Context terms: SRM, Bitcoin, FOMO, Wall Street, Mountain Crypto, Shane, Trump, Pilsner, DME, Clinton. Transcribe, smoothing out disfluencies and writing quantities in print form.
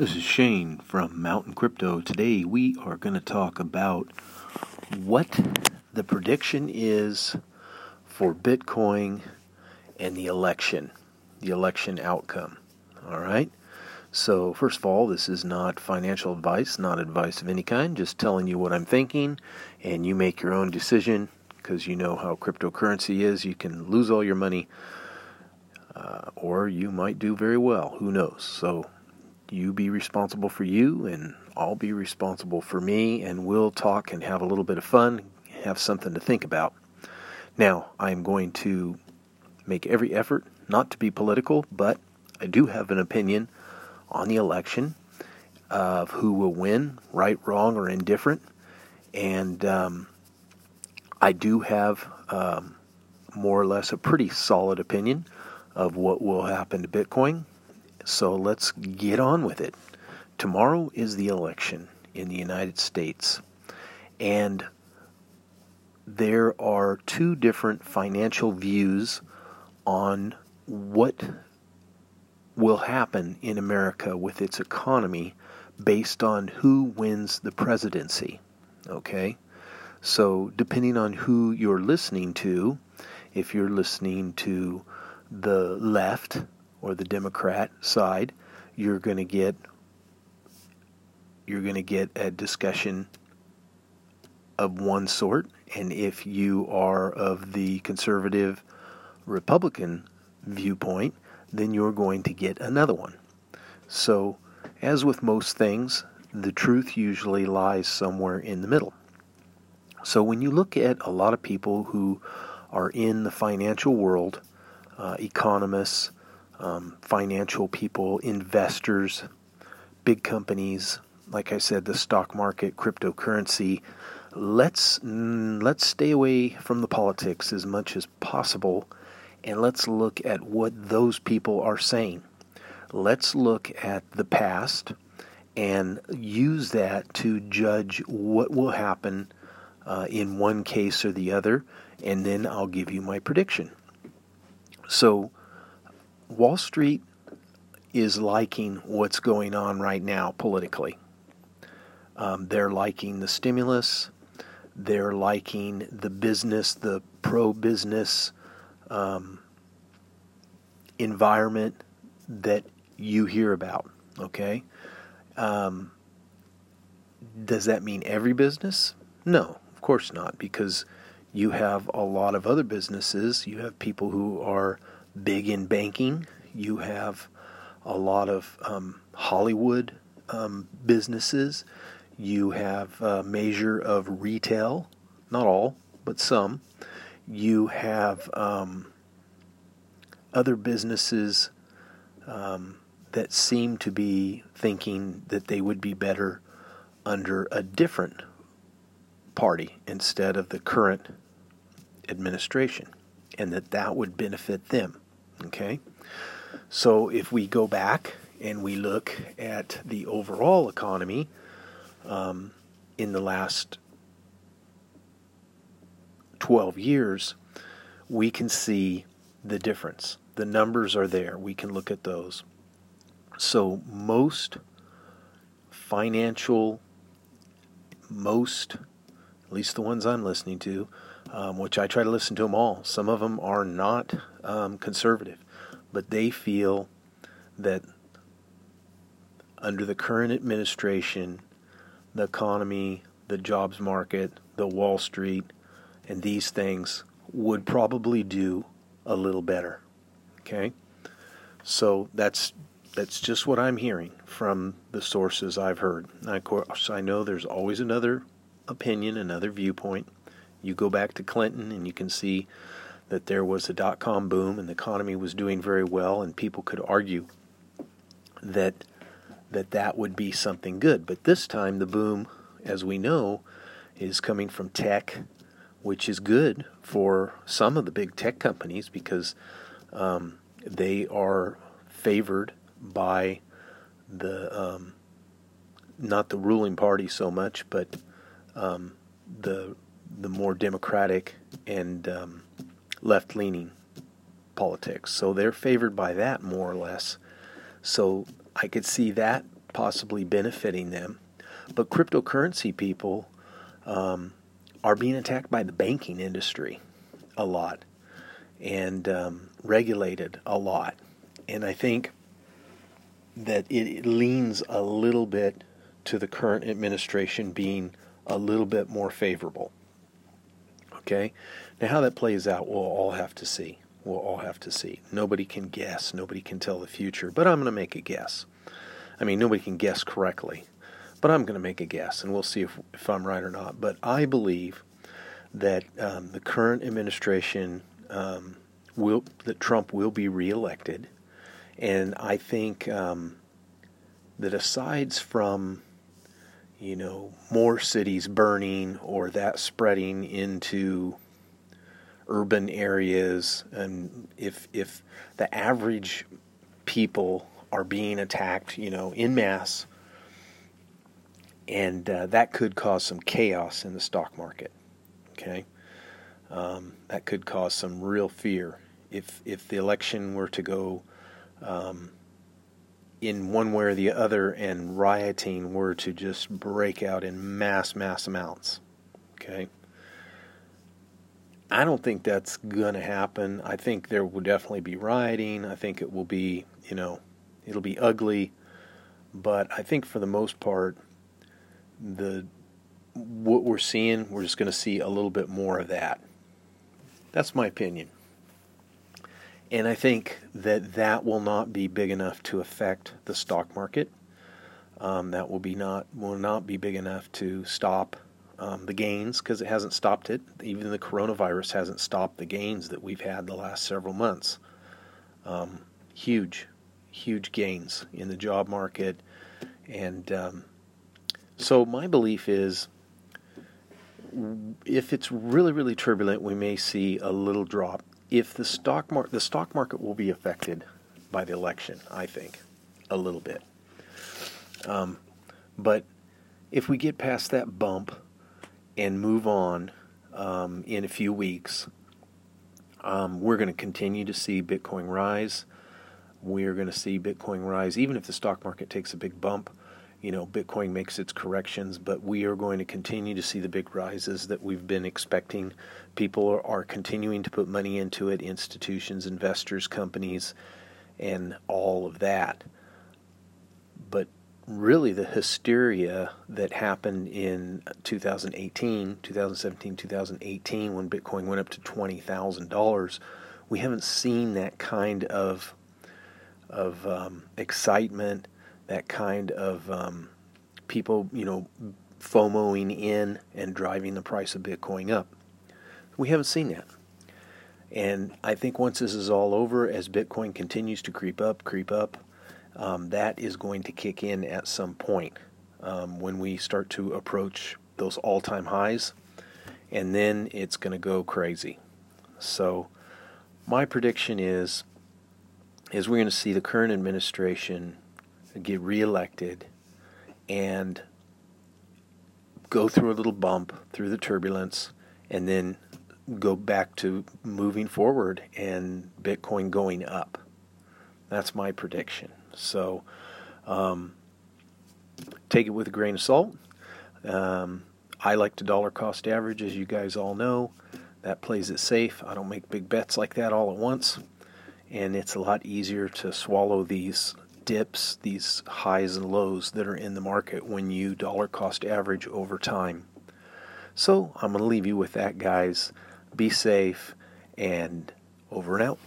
This is Shane from Mountain Crypto. Today we are going to talk about what the prediction is for Bitcoin and the election outcome. All right. So first of all, this is not financial advice, not advice of any kind, just telling you what I'm thinking and you make your own decision because you know how cryptocurrency is. You can lose all your money or you might do very well. Who knows? So you be responsible for you, and I'll be responsible for me, and we'll talk and have a little bit of fun, have something to think about. Now, I'm going to make every effort not to be political, but I do have an opinion on the election of who will win, right, wrong, or indifferent. And I do have more or less a pretty solid opinion of what will happen to Bitcoin. So let's get on with it. Tomorrow is the election in the United States. And there are two different financial views on what will happen in America with its economy based on who wins the presidency. Okay? So depending on who you're listening to, if you're listening to the left or the Democrat side, you're going to get a discussion of one sort, and if you are of the conservative Republican viewpoint, then you're going to get another one. So, as with most things, the truth usually lies somewhere in the middle. So when you look at a lot of people who are in the financial world, economists, financial people, investors, big companies, like I said, the stock market, cryptocurrency. Let's stay away from the politics as much as possible, and let's look at what those people are saying. Let's look at the past and use that to judge what will happen in one case or the other, and then I'll give you my prediction. So Wall Street is liking what's going on right now politically. They're liking the stimulus. They're liking the business, the pro-business environment that you hear about. Okay? Does that mean every business? No, of course not, because you have a lot of other businesses. You have people who are big in banking. You have a lot of Hollywood businesses. You have a measure of retail, not all, but some. You have other businesses that seem to be thinking that they would be better under a different party instead of the current administration, and that would benefit them. Okay? So if we go back and we look at the overall economy in the last 12 years, we can see the difference. The numbers are there. We can look at those. So most, at least the ones I'm listening to, which I try to listen to them all. Some of them are not conservative, but they feel that under the current administration, the economy, the jobs market, the Wall Street, and these things would probably do a little better. Okay? So that's just what I'm hearing from the sources I've heard. And of course, I know there's always another opinion, another viewpoint. You go back to Clinton and you can see that there was a dot-com boom and the economy was doing very well, and people could argue that would be something good. But this time the boom, as we know, is coming from tech, which is good for some of the big tech companies because they are favored by the, not the ruling party so much, but the more democratic and left-leaning politics. So they're favored by that more or less. So I could see that possibly benefiting them. But cryptocurrency people are being attacked by the banking industry a lot and regulated a lot. And I think that it leans a little bit to the current administration being a little bit more favorable. Okay? Now, how that plays out, we'll all have to see. We'll all have to see. Nobody can guess. Nobody can tell the future. But I'm going to make a guess. I mean, nobody can guess correctly. But I'm going to make a guess, and we'll see if I'm right or not. But I believe that the current administration that Trump will be reelected, and I think that aside from, you know, more cities burning or that spreading into urban areas, and if the average people are being attacked, you know, in mass. And that could cause some chaos in the stock market, okay? That could cause some real fear. If the election were to go in one way or the other and rioting were to just break out in mass amounts, okay? I don't think that's going to happen. I think there will definitely be rioting. I think it will be, you know, it'll be ugly. But I think for the most part, what we're seeing, we're just going to see a little bit more of that. That's my opinion. And I think that will not be big enough to affect the stock market. That will not be big enough to stop the gains, because it hasn't stopped it. Even the coronavirus hasn't stopped the gains that we've had the last several months. Huge gains in the job market, and so my belief is if it's really, really turbulent, we may see a little drop. If the stock market will be affected by the election, I think, a little bit. But if we get past that bump and move on in a few weeks, we're going to continue to see Bitcoin rise. We're going to see Bitcoin rise, even if the stock market takes a big bump. You know, Bitcoin makes its corrections, but we are going to continue to see the big rises that we've been expecting. People are continuing to put money into it, institutions, investors, companies, and all of that. But really the hysteria that happened in 2018, when Bitcoin went up to $20,000, we haven't seen that kind of excitement, that kind of people, you know, FOMOing in and driving the price of Bitcoin up. We haven't seen that. And I think once this is all over, as Bitcoin continues to creep up, that is going to kick in at some point when we start to approach those all-time highs. And then it's going to go crazy. So my prediction is we're going to see the current administration get reelected and go through a little bump through the turbulence, and then go back to moving forward and Bitcoin going up. That's my prediction. So take it with a grain of salt. I like to dollar cost average, as you guys all know. That plays it safe. I don't make big bets like that all at once, and it's a lot easier to swallow these dips, these highs and lows that are in the market when you dollar cost average over time. So I'm going to leave you with that, guys. Be safe, and over and out.